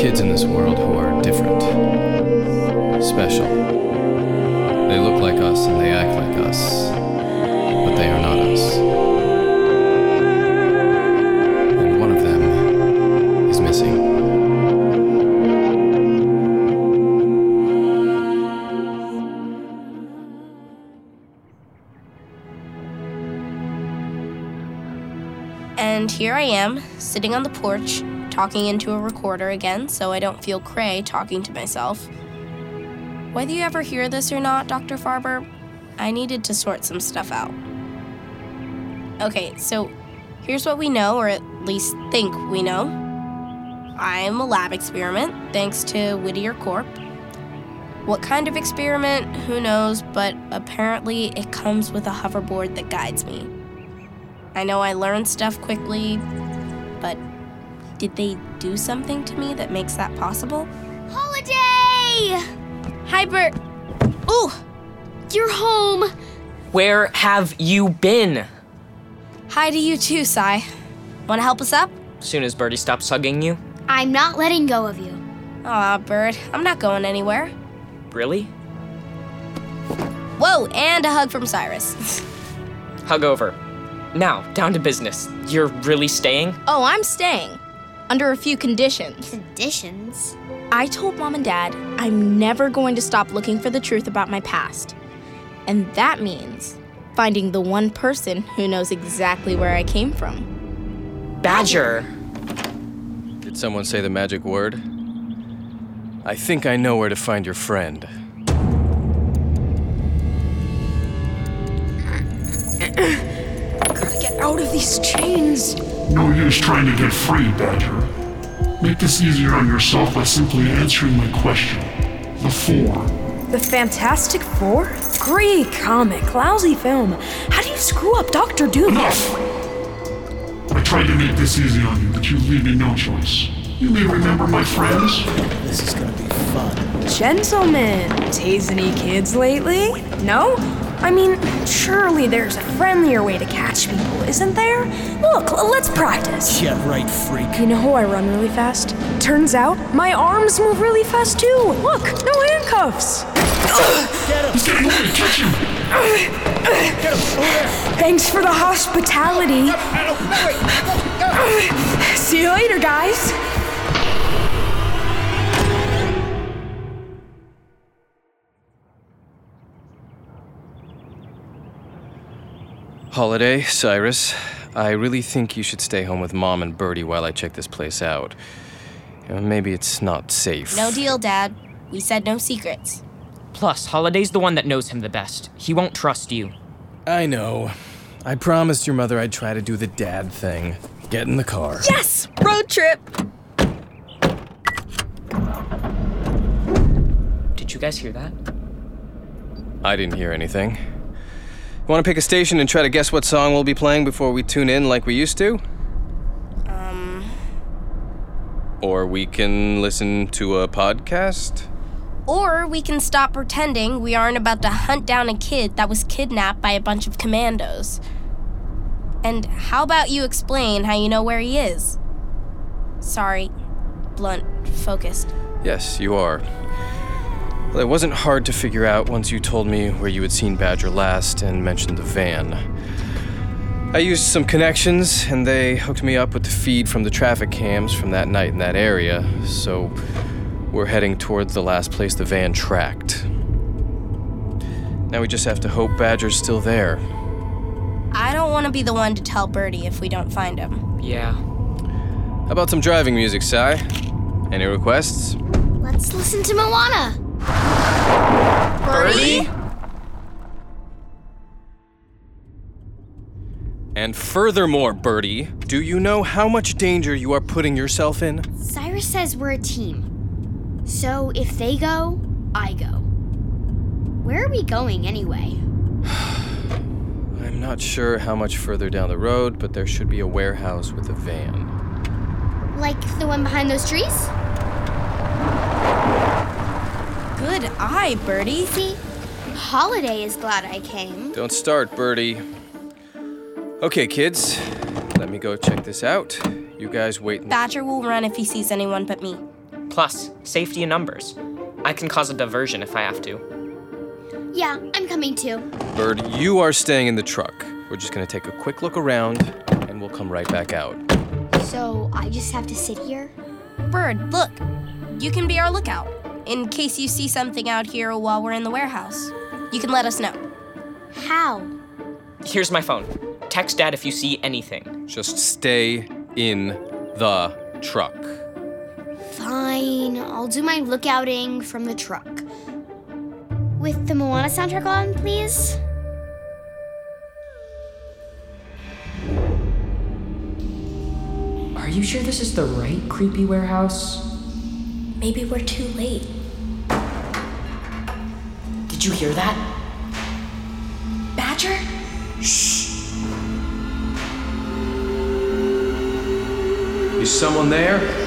kids in this world who are different, special. They look like us and they act like us, but they are not us. And one of them is missing. And here I am, sitting on the porch, talking into a recorder again so I don't feel cray talking to myself. Whether you ever hear this or not, Dr. Farber, I needed to sort some stuff out. Okay, so here's what we know, or at least think we know. I'm a lab experiment, thanks to Whittier Corp. What kind of experiment? Who knows, but apparently it comes with a hoverboard that guides me. I know I learn stuff quickly, but did they do something to me that makes that possible? Holiday! Hi, Bert. Ooh, you're home. Where have you been? Hi to you too, Cy. Want to help us up? As soon as Birdie stops hugging you. I'm not letting go of you. Aw, Bird, I'm not going anywhere. Really? Whoa, and a hug from Cyrus. Hug over. Now, down to business. You're really staying? Oh, I'm staying. Under a few conditions. Conditions? I told Mom and Dad I'm never going to stop looking for the truth about my past. And that means finding the one person who knows exactly where I came from. Badger! Did someone say the magic word? I think I know where to find your friend. Out of these chains. No use trying to get free, Badger. Make this easier on yourself by simply answering my question. The Four. The Fantastic Four? Great comic, lousy film. How do you screw up Dr. Doom? Enough! I tried to make this easy on you, but you leave me no choice. You may remember my friends. This is gonna be fun. Gentlemen, tased any kids lately? No? I mean, surely there's a friendlier way to catch people, isn't there? Look, let's practice. Yeah, right, freak. You know how I run really fast? Turns out, my arms move really fast, too. Look, no handcuffs. Get him. He's getting away. Catch him. Get him. Over. Thanks for the hospitality. Go. See you later, guys. Holiday, Cyrus, I really think you should stay home with Mom and Birdie while I check this place out. Maybe it's not safe. No deal, Dad. We said no secrets. Plus, Holiday's the one that knows him the best. He won't trust you. I know. I promised your mother I'd try to do the dad thing. Get in the car. Yes! Road trip! Did you guys hear that? I didn't hear anything. Want to pick a station and try to guess what song we'll be playing before we tune in like we used to? Or we can listen to a podcast? Or we can stop pretending we aren't about to hunt down a kid that was kidnapped by a bunch of commandos. And how about you explain how you know where he is? Sorry, blunt, focused. Yes, you are. Well, it wasn't hard to figure out once you told me where you had seen Badger last and mentioned the van. I used some connections, and they hooked me up with the feed from the traffic cams from that night in that area, so we're heading towards the last place the van tracked. Now we just have to hope Badger's still there. I don't want to be the one to tell Birdie if we don't find him. Yeah. How about some driving music, Cy? Any requests? Let's listen to Moana! Birdie? And furthermore, Birdie, do you know how much danger you are putting yourself in? Cyrus says we're a team. So if they go, I go. Where are we going anyway? I'm not sure how much further down the road, but there should be a warehouse with a van. Like the one behind those trees? Good eye, Birdie. See? Holiday is glad I came. Don't start, Birdie. Okay, kids. Let me go check this out. You guys wait. Badger will run if he sees anyone but me. Plus, safety in numbers. I can cause a diversion if I have to. Yeah, I'm coming too. Bird, you are staying in the truck. We're just gonna take a quick look around, and we'll come right back out. So, I just have to sit here? Bird, look. You can be our lookout. In case you see something out here while we're in the warehouse, you can let us know. How? Here's my phone. Text Dad if you see anything. Just stay in the truck. Fine. I'll do my lookouting from the truck. With the Moana soundtrack on, please. Are you sure this is the right creepy warehouse? Maybe we're too late. Did you hear that? Badger? Shh. Is someone there?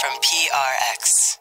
From PRX.